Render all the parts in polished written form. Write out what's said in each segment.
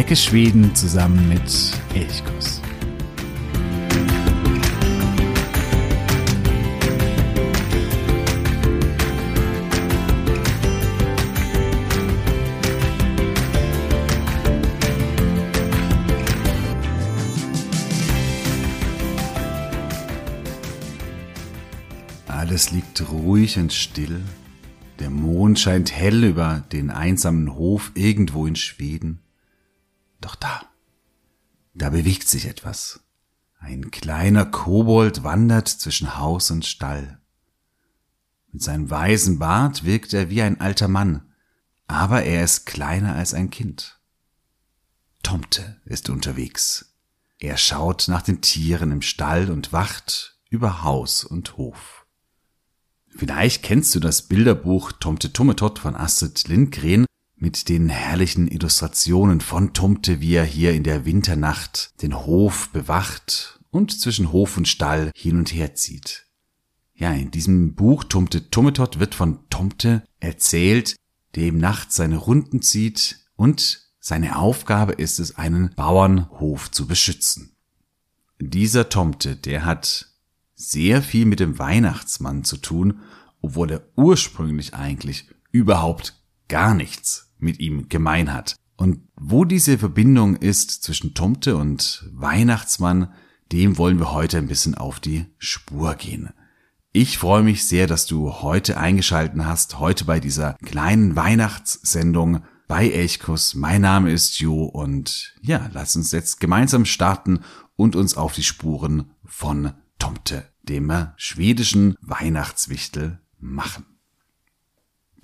Entdecke Schweden zusammen mit Elchkuss. Alles liegt ruhig und still. Der Mond scheint hell über den einsamen Hof irgendwo in Schweden. Doch da bewegt sich etwas. Ein kleiner Kobold wandert zwischen Haus und Stall. Mit seinem weißen Bart wirkt er wie ein alter Mann, aber er ist kleiner als ein Kind. Tomte ist unterwegs. Er schaut nach den Tieren im Stall und wacht über Haus und Hof. Vielleicht kennst du das Bilderbuch Tomte Tummetott von Astrid Lindgren mit den herrlichen Illustrationen von Tomte, wie er hier in der Winternacht den Hof bewacht und zwischen Hof und Stall hin und her zieht. Ja, in diesem Buch Tomte Tummetott wird von Tomte erzählt, der im Nacht seine Runden zieht und seine Aufgabe ist es, einen Bauernhof zu beschützen. Dieser Tomte, der hat sehr viel mit dem Weihnachtsmann zu tun, obwohl er ursprünglich eigentlich überhaupt gar nichts mit ihm gemein hat. Und wo diese Verbindung ist zwischen Tomte und Weihnachtsmann, dem wollen wir heute ein bisschen auf die Spur gehen. Ich freue mich sehr, dass du heute eingeschalten hast, heute bei dieser kleinen Weihnachtssendung bei Elchkuss. Mein Name ist Jo und ja, lass uns jetzt gemeinsam starten und uns auf die Spuren von Tomte, dem schwedischen Weihnachtswichtel, machen.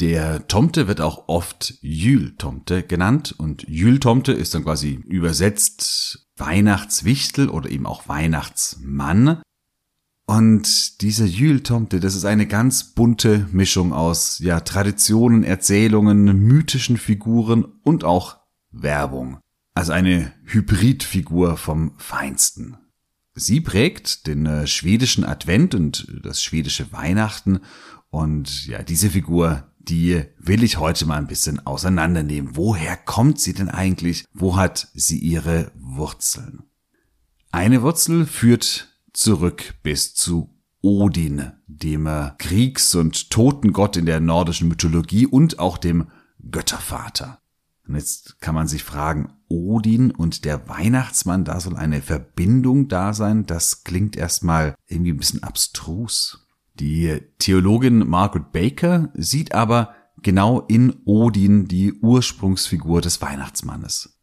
Der Tomte wird auch oft Jül-Tomte genannt und Jül-Tomte ist dann quasi übersetzt Weihnachtswichtel oder eben auch Weihnachtsmann. Und dieser Jül-Tomte, das ist eine ganz bunte Mischung aus Traditionen, Erzählungen, mythischen Figuren und auch Werbung. Also eine Hybridfigur vom Feinsten. Sie prägt den schwedischen Advent und das schwedische Weihnachten und ja, diese Figur, die will ich heute mal ein bisschen auseinandernehmen. Woher kommt sie denn eigentlich? Wo hat sie ihre Wurzeln? Eine Wurzel führt zurück bis zu Odin, dem Kriegs- und Totengott in der nordischen Mythologie und auch dem Göttervater. Und jetzt kann man sich fragen, Odin und der Weihnachtsmann, da soll eine Verbindung da sein? Das klingt erstmal irgendwie ein bisschen abstrus. Die Theologin Margaret Baker sieht aber genau in Odin die Ursprungsfigur des Weihnachtsmannes.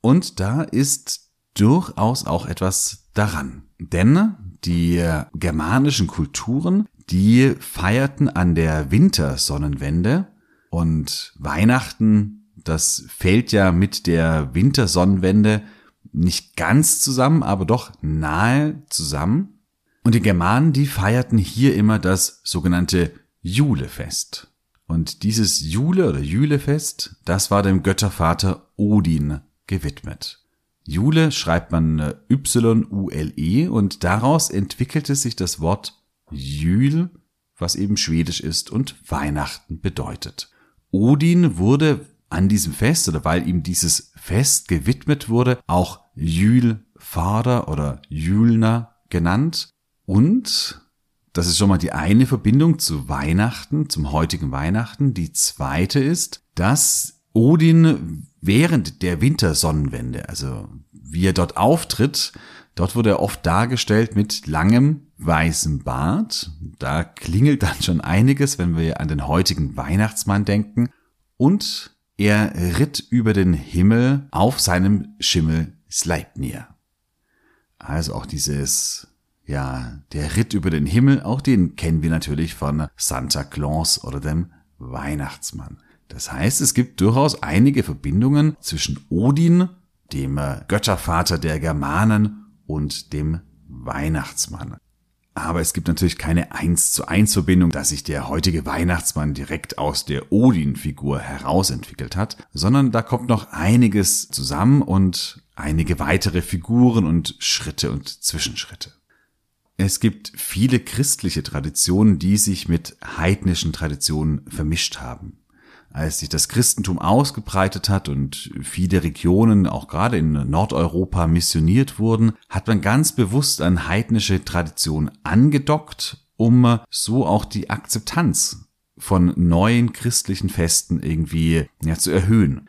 Und da ist durchaus auch etwas daran. Denn die germanischen Kulturen, die feierten an der Wintersonnenwende und Weihnachten, das fällt ja mit der Wintersonnenwende nicht ganz zusammen, aber doch nahe zusammen. Und die Germanen, die feierten hier immer das sogenannte Julefest. Und dieses Jule oder Julefest, das war dem Göttervater Odin gewidmet. Jule schreibt man Y-U-L-E und daraus entwickelte sich das Wort Jül, was eben schwedisch ist und Weihnachten bedeutet. Odin wurde an diesem Fest oder weil ihm dieses Fest gewidmet wurde, auch Jülvader oder Jülner genannt. Und das ist schon mal die eine Verbindung zu Weihnachten, zum heutigen Weihnachten. Die zweite ist, dass Odin während der Wintersonnenwende, also wie er dort auftritt, dort wurde er oft dargestellt mit langem weißem Bart. Da klingelt dann schon einiges, wenn wir an den heutigen Weihnachtsmann denken. Und er ritt über den Himmel auf seinem Schimmel Sleipnir. Also auch dieses, der Ritt über den Himmel, auch den kennen wir natürlich von Santa Claus oder dem Weihnachtsmann. Das heißt, es gibt durchaus einige Verbindungen zwischen Odin, dem Göttervater der Germanen, und dem Weihnachtsmann. Aber es gibt natürlich keine 1:1 Verbindung, dass sich der heutige Weihnachtsmann direkt aus der Odin-Figur herausentwickelt hat, sondern da kommt noch einiges zusammen und einige weitere Figuren und Schritte und Zwischenschritte. Es gibt viele christliche Traditionen, die sich mit heidnischen Traditionen vermischt haben. als sich das Christentum ausgebreitet hat und viele Regionen, auch gerade in Nordeuropa, missioniert wurden, hat man ganz bewusst an heidnische Traditionen angedockt, um so auch die Akzeptanz von neuen christlichen Festen irgendwie zu erhöhen.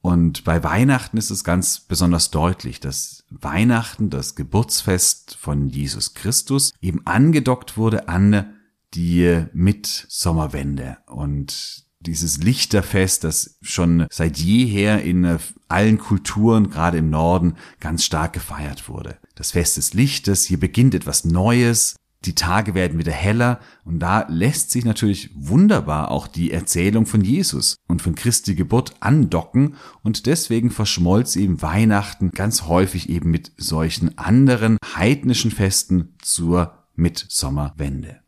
Und bei Weihnachten ist es ganz besonders deutlich, dass Weihnachten, das Geburtsfest von Jesus Christus, eben angedockt wurde an die Mitsommerwende und dieses Lichterfest, das schon seit jeher in allen Kulturen, gerade im Norden, ganz stark gefeiert wurde. Das Fest des Lichtes, hier beginnt etwas Neues, die Tage werden wieder heller und da lässt sich natürlich wunderbar auch die Erzählung von Jesus und von Christi Geburt andocken und deswegen verschmolz eben Weihnachten ganz häufig eben mit solchen anderen heidnischen Festen zur Mitsommerwende.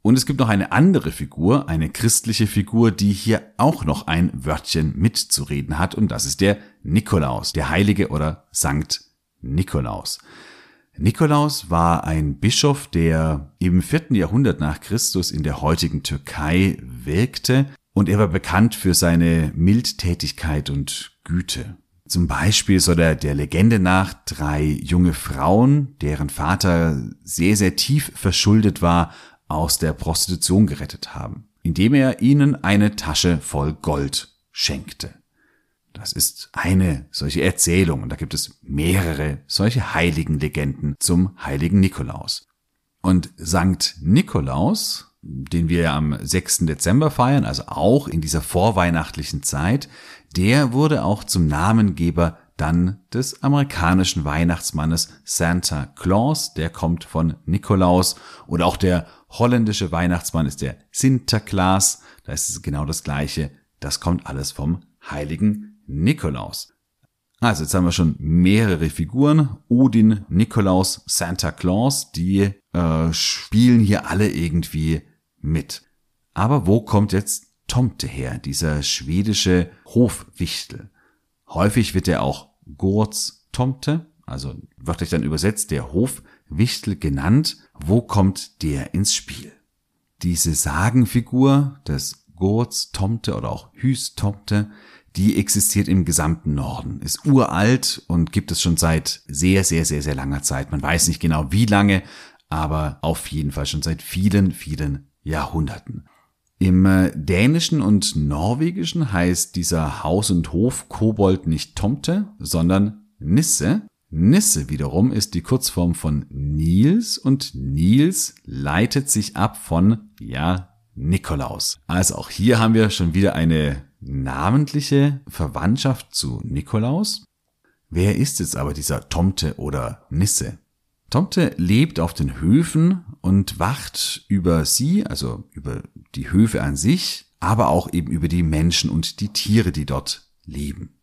Und es gibt noch eine andere Figur, eine christliche Figur, die hier auch noch ein Wörtchen mitzureden hat und das ist der Nikolaus, der Heilige oder Sankt Nikolaus. Nikolaus war ein Bischof, der im 4. Jahrhundert nach Christus in der heutigen Türkei wirkte und er war bekannt für seine Mildtätigkeit und Güte. Zum Beispiel soll er der Legende nach 3 junge Frauen, deren Vater sehr, sehr tief verschuldet war, aus der Prostitution gerettet haben, indem er ihnen eine Tasche voll Gold schenkte. Das ist eine solche Erzählung und da gibt es mehrere solche Heiligenlegenden zum heiligen Nikolaus. Und Sankt Nikolaus, den wir am 6. Dezember feiern, also auch in dieser vorweihnachtlichen Zeit, der wurde auch zum Namengeber dann des amerikanischen Weihnachtsmannes Santa Claus, der kommt von Nikolaus oder auch der holländische Weihnachtsmann ist der Sinterklaas, da ist es genau das Gleiche, das kommt alles vom heiligen Nikolaus. Also jetzt haben wir schon mehrere Figuren, Odin, Nikolaus, Santa Claus, die spielen hier alle irgendwie mit. Aber wo kommt jetzt Tomte her, dieser schwedische Hofwichtel? Häufig wird er auch Gårdstomte, also wörtlich dann übersetzt der Hofwichtel genannt. Wo kommt der ins Spiel? Diese Sagenfigur des Gårdstomte oder auch Hüs-Tomte, die existiert im gesamten Norden, ist uralt und gibt es schon seit sehr, sehr, sehr, sehr langer Zeit. Man weiß nicht genau wie lange, aber auf jeden Fall schon seit vielen, vielen Jahrhunderten. Im Dänischen und Norwegischen heißt dieser Haus- und Hof-Kobold nicht Tomte, sondern Nisse. Nisse wiederum ist die Kurzform von Nils und Nils leitet sich ab von, Nikolaus. Also auch hier haben wir schon wieder eine namentliche Verwandtschaft zu Nikolaus. Wer ist jetzt aber dieser Tomte oder Nisse? Tomte lebt auf den Höfen und wacht über sie, also über die Höfe an sich, aber auch eben über die Menschen und die Tiere, die dort leben.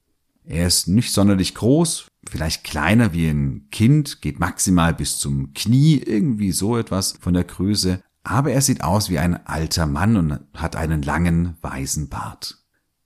Er ist nicht sonderlich groß, vielleicht kleiner wie ein Kind, geht maximal bis zum Knie, irgendwie so etwas von der Größe, aber er sieht aus wie ein alter Mann und hat einen langen, weißen Bart.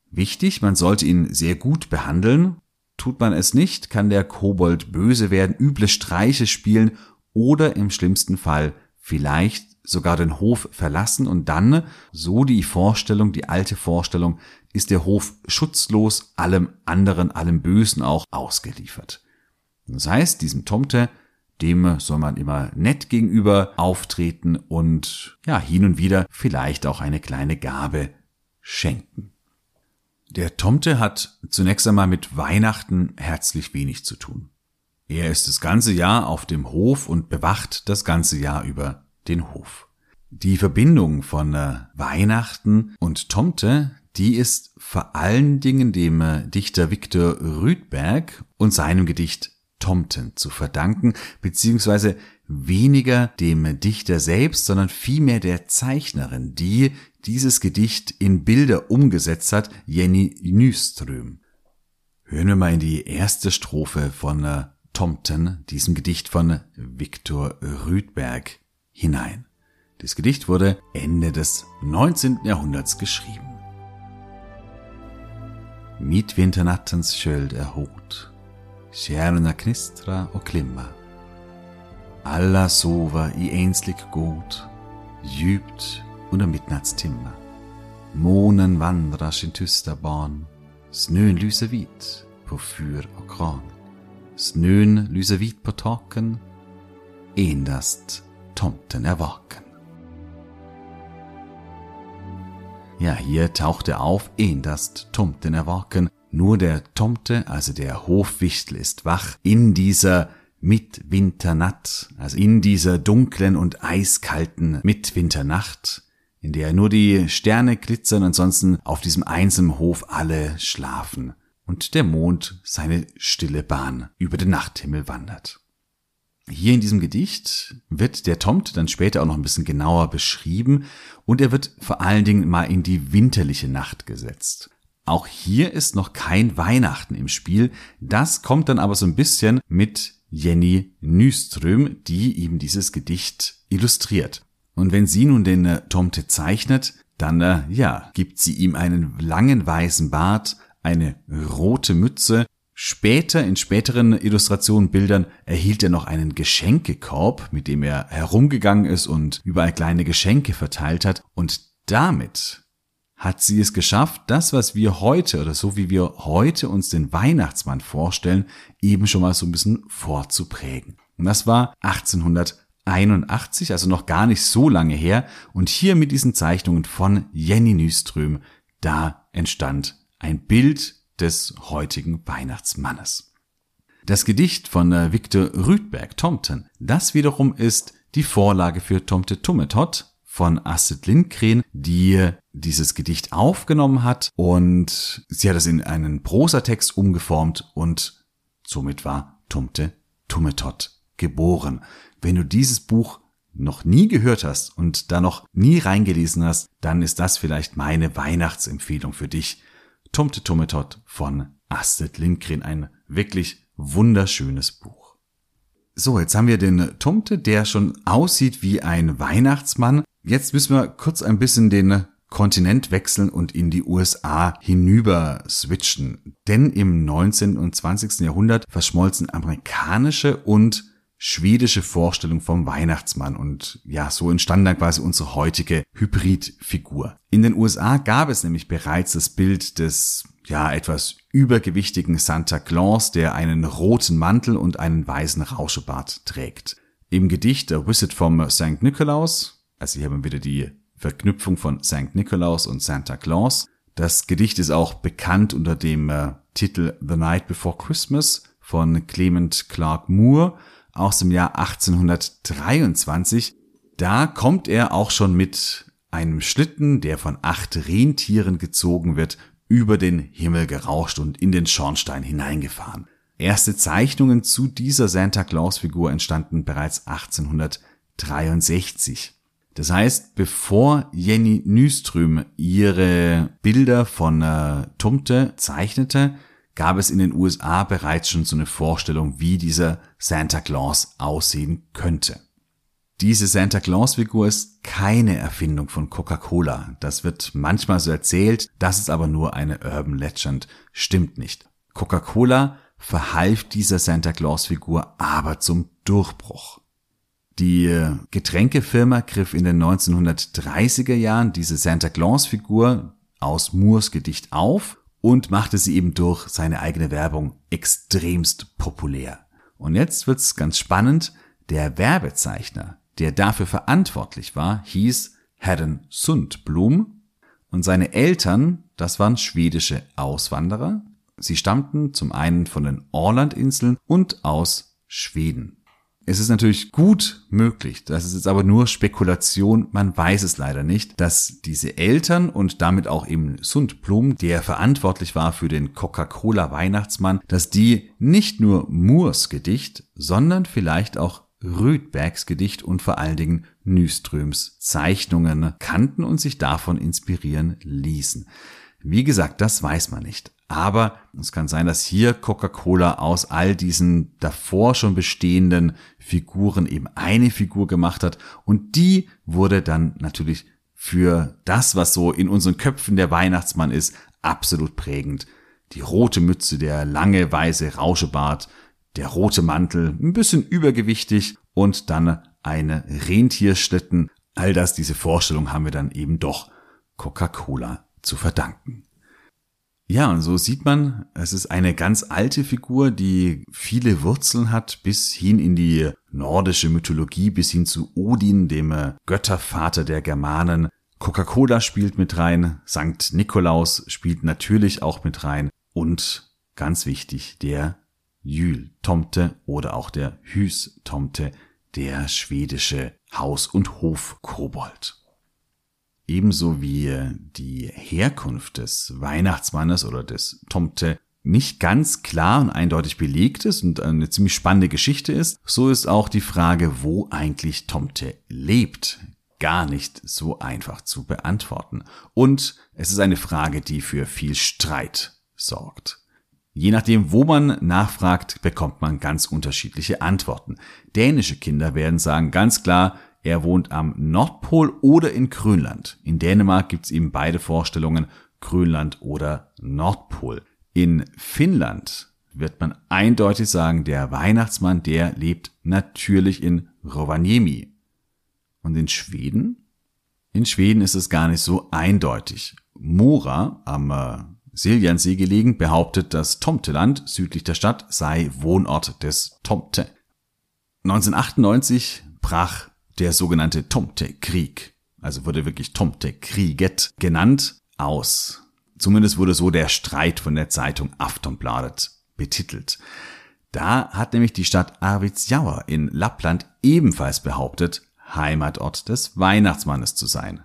Wichtig, man sollte ihn sehr gut behandeln. Tut man es nicht, kann der Kobold böse werden, üble Streiche spielen oder im schlimmsten Fall vielleicht sogar den Hof verlassen und dann, so die Vorstellung, die alte Vorstellung, ist der Hof schutzlos allem anderen, allem Bösen auch ausgeliefert. Das heißt, diesem Tomte, dem soll man immer nett gegenüber auftreten und hin und wieder vielleicht auch eine kleine Gabe schenken. Der Tomte hat zunächst einmal mit Weihnachten herzlich wenig zu tun. Er ist das ganze Jahr auf dem Hof und bewacht das ganze Jahr über den Hof. Die Verbindung von Weihnachten und Tomte, die ist vor allen Dingen dem Dichter Viktor Rydberg und seinem Gedicht Tomten zu verdanken, beziehungsweise weniger dem Dichter selbst, sondern vielmehr der Zeichnerin, die dieses Gedicht in Bilder umgesetzt hat, Jenny Nyström. Hören wir mal in die erste Strophe von Tomten, diesem Gedicht von Viktor Rydberg, hinein. Das Gedicht wurde Ende des 19. Jahrhunderts geschrieben. Mit vinternattens köld erhot, stjärnorna knistra och klimma. Alla sova i enslig gård, djupt under midnattstimma. Månen vandrar sin tysta ban. Snön lyser vit på fyr och kran. Snön lyser vit på taken. Endast tomten vaken. Ja, hier taucht er auf, endast Tomten erwachen. Nur der Tomte, also der Hofwichtel, ist wach in dieser Mitwinternacht, also in dieser dunklen und eiskalten Mitwinternacht, in der nur die Sterne glitzern, ansonsten auf diesem einsamen Hof alle schlafen und der Mond seine stille Bahn über den Nachthimmel wandert. Hier in diesem Gedicht wird der Tomte dann später auch noch ein bisschen genauer beschrieben und er wird vor allen Dingen mal in die winterliche Nacht gesetzt. Auch hier ist noch kein Weihnachten im Spiel, das kommt dann aber so ein bisschen mit Jenny Nyström, die eben dieses Gedicht illustriert. Und wenn sie nun den Tomte zeichnet, dann gibt sie ihm einen langen weißen Bart, eine rote Mütze. Später, in späteren Illustrationen, Bildern, erhielt er noch einen Geschenkekorb, mit dem er herumgegangen ist und überall kleine Geschenke verteilt hat. Und damit hat sie es geschafft, das, was wir heute oder so wie wir heute uns den Weihnachtsmann vorstellen, eben schon mal so ein bisschen vorzuprägen. Und das war 1881, also noch gar nicht so lange her. Und hier mit diesen Zeichnungen von Jenny Nyström, da entstand ein Bild des heutigen Weihnachtsmannes. Das Gedicht von Viktor Rydberg, Tomten, das wiederum ist die Vorlage für Tomte Tummetott von Astrid Lindgren, die dieses Gedicht aufgenommen hat und sie hat es in einen Prosatext umgeformt und somit war Tomte Tummetott geboren. Wenn du dieses Buch noch nie gehört hast und da noch nie reingelesen hast, dann ist das vielleicht meine Weihnachtsempfehlung für dich. Tomte Tummetott von Astrid Lindgren, ein wirklich wunderschönes Buch. So, jetzt haben wir den Tomte, der schon aussieht wie ein Weihnachtsmann. Jetzt müssen wir kurz ein bisschen den Kontinent wechseln und in die USA hinüber switchen. Denn im 19. und 20. Jahrhundert verschmolzen amerikanische und schwedische Vorstellung vom Weihnachtsmann und ja, so entstand dann quasi unsere heutige Hybridfigur. In den USA gab es nämlich bereits das Bild des etwas übergewichtigen Santa Claus, der einen roten Mantel und einen weißen Rauschebart trägt. Im Gedicht The Wizard from Sankt Nikolaus, also hier haben wir wieder die Verknüpfung von Sankt Nikolaus und Santa Claus. Das Gedicht ist auch bekannt unter dem Titel The Night Before Christmas von Clement Clark Moore aus dem Jahr 1823, da kommt er auch schon mit einem Schlitten, der von 8 Rentieren gezogen wird, über den Himmel gerauscht und in den Schornstein hineingefahren. Erste Zeichnungen zu dieser Santa Claus-Figur entstanden bereits 1863. Das heißt, bevor Jenny Nyström ihre Bilder von Tomte zeichnete, gab es in den USA bereits schon so eine Vorstellung, wie dieser Santa Claus aussehen könnte. Diese Santa Claus-Figur ist keine Erfindung von Coca-Cola. Das wird manchmal so erzählt, das ist aber nur eine Urban Legend. Stimmt nicht. Coca-Cola verhalf dieser Santa Claus-Figur aber zum Durchbruch. Die Getränkefirma griff in den 1930er Jahren diese Santa Claus-Figur aus Moores Gedicht auf und machte sie eben durch seine eigene Werbung extremst populär. Und jetzt wird's ganz spannend. Der Werbezeichner, der dafür verantwortlich war, hieß Haddon Sundblom. Und seine Eltern, das waren schwedische Auswanderer. Sie stammten zum einen von den Ålandinseln und aus Schweden. Es ist natürlich gut möglich, das ist jetzt aber nur Spekulation, man weiß es leider nicht, dass diese Eltern und damit auch eben Sundblom, der verantwortlich war für den Coca-Cola-Weihnachtsmann, dass die nicht nur Moores Gedicht, sondern vielleicht auch Rydbergs Gedicht und vor allen Dingen Nyströms Zeichnungen kannten und sich davon inspirieren ließen. Wie gesagt, das weiß man nicht. Aber es kann sein, dass hier Coca-Cola aus all diesen davor schon bestehenden Figuren eben eine Figur gemacht hat und die wurde dann natürlich für das, was so in unseren Köpfen der Weihnachtsmann ist, absolut prägend. Die rote Mütze, der lange weiße Rauschebart, der rote Mantel, ein bisschen übergewichtig und dann eine Rentierschlitten. All das, diese Vorstellung haben wir dann eben doch Coca-Cola zu verdanken. Ja, und so sieht man, es ist eine ganz alte Figur, die viele Wurzeln hat, bis hin in die nordische Mythologie, bis hin zu Odin, dem Göttervater der Germanen. Coca-Cola spielt mit rein, Sankt Nikolaus spielt natürlich auch mit rein und ganz wichtig, der Jül-Tomte oder auch der Hüs-Tomte, der schwedische Haus- und Hofkobold. Ebenso wie die Herkunft des Weihnachtsmannes oder des Tomte nicht ganz klar und eindeutig belegt ist und eine ziemlich spannende Geschichte ist, so ist auch die Frage, wo eigentlich Tomte lebt, gar nicht so einfach zu beantworten. Und es ist eine Frage, die für viel Streit sorgt. Je nachdem, wo man nachfragt, bekommt man ganz unterschiedliche Antworten. Dänische Kinder werden sagen ganz klar, er wohnt am Nordpol oder in Grönland. In Dänemark gibt es eben beide Vorstellungen, Grönland oder Nordpol. In Finnland wird man eindeutig sagen, der Weihnachtsmann, der lebt natürlich in Rovaniemi. Und in Schweden? In Schweden ist es gar nicht so eindeutig. Mora, am Siljanssee gelegen, behauptet, das Tomteland südlich der Stadt sei Wohnort des Tomte. 1998 brach der sogenannte Tomte-Krieg, also wurde wirklich Tomte-Kriget genannt, aus. Zumindest wurde so der Streit von der Zeitung Aftonbladet betitelt. Da hat nämlich die Stadt Arvidsjaur in Lappland ebenfalls behauptet, Heimatort des Weihnachtsmannes zu sein.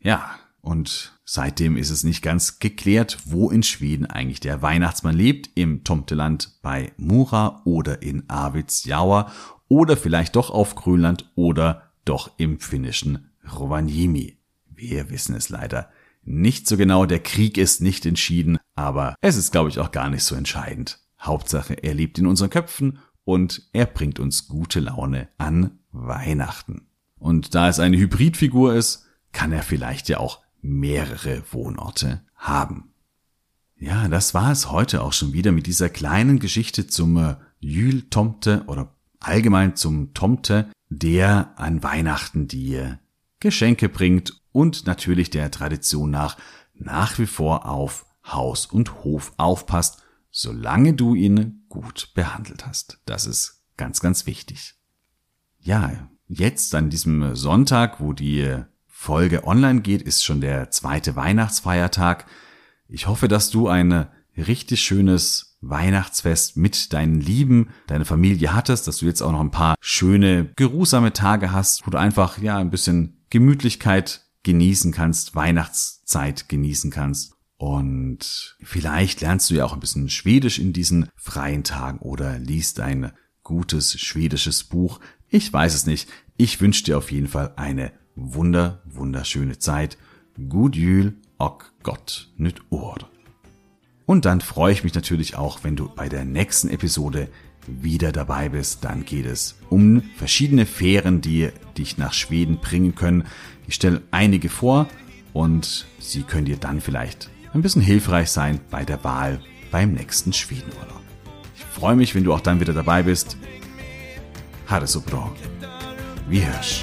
Ja, und seitdem ist es nicht ganz geklärt, wo in Schweden eigentlich der Weihnachtsmann lebt, im Tomteland bei Mora oder in Arvidsjaur. Oder vielleicht doch auf Grönland oder doch im finnischen Rovaniemi. Wir wissen es leider nicht so genau. Der Krieg ist nicht entschieden, aber es ist, glaube ich, auch gar nicht so entscheidend. Hauptsache, er lebt in unseren Köpfen und er bringt uns gute Laune an Weihnachten. Und da es eine Hybridfigur ist, kann er vielleicht ja auch mehrere Wohnorte haben. Ja, das war es heute auch schon wieder mit dieser kleinen Geschichte zum Jül-Tomte oder allgemein zum Tomte, der an Weihnachten die Geschenke bringt und natürlich der Tradition nach wie vor auf Haus und Hof aufpasst, solange du ihn gut behandelt hast. Das ist ganz, ganz wichtig. Ja, jetzt an diesem Sonntag, wo die Folge online geht, ist schon der zweite Weihnachtsfeiertag. Ich hoffe, dass du ein richtig schönes Weihnachtsfest mit deinen Lieben, deine Familie hattest, dass du jetzt auch noch ein paar schöne, geruhsame Tage hast, wo du einfach ja ein bisschen Gemütlichkeit genießen kannst, Weihnachtszeit genießen kannst. Und vielleicht lernst du ja auch ein bisschen Schwedisch in diesen freien Tagen oder liest ein gutes schwedisches Buch. Ich weiß es nicht. Ich wünsche dir auf jeden Fall eine wunderschöne Zeit. God jul och gott nytt år. Und dann freue ich mich natürlich auch, wenn du bei der nächsten Episode wieder dabei bist. Dann geht es um verschiedene Fähren, die dich nach Schweden bringen können. Ich stelle einige vor und sie können dir dann vielleicht ein bisschen hilfreich sein bei der Wahl beim nächsten Schwedenurlaub. Ich freue mich, wenn du auch dann wieder dabei bist. Ha det så bra. Vi hörs.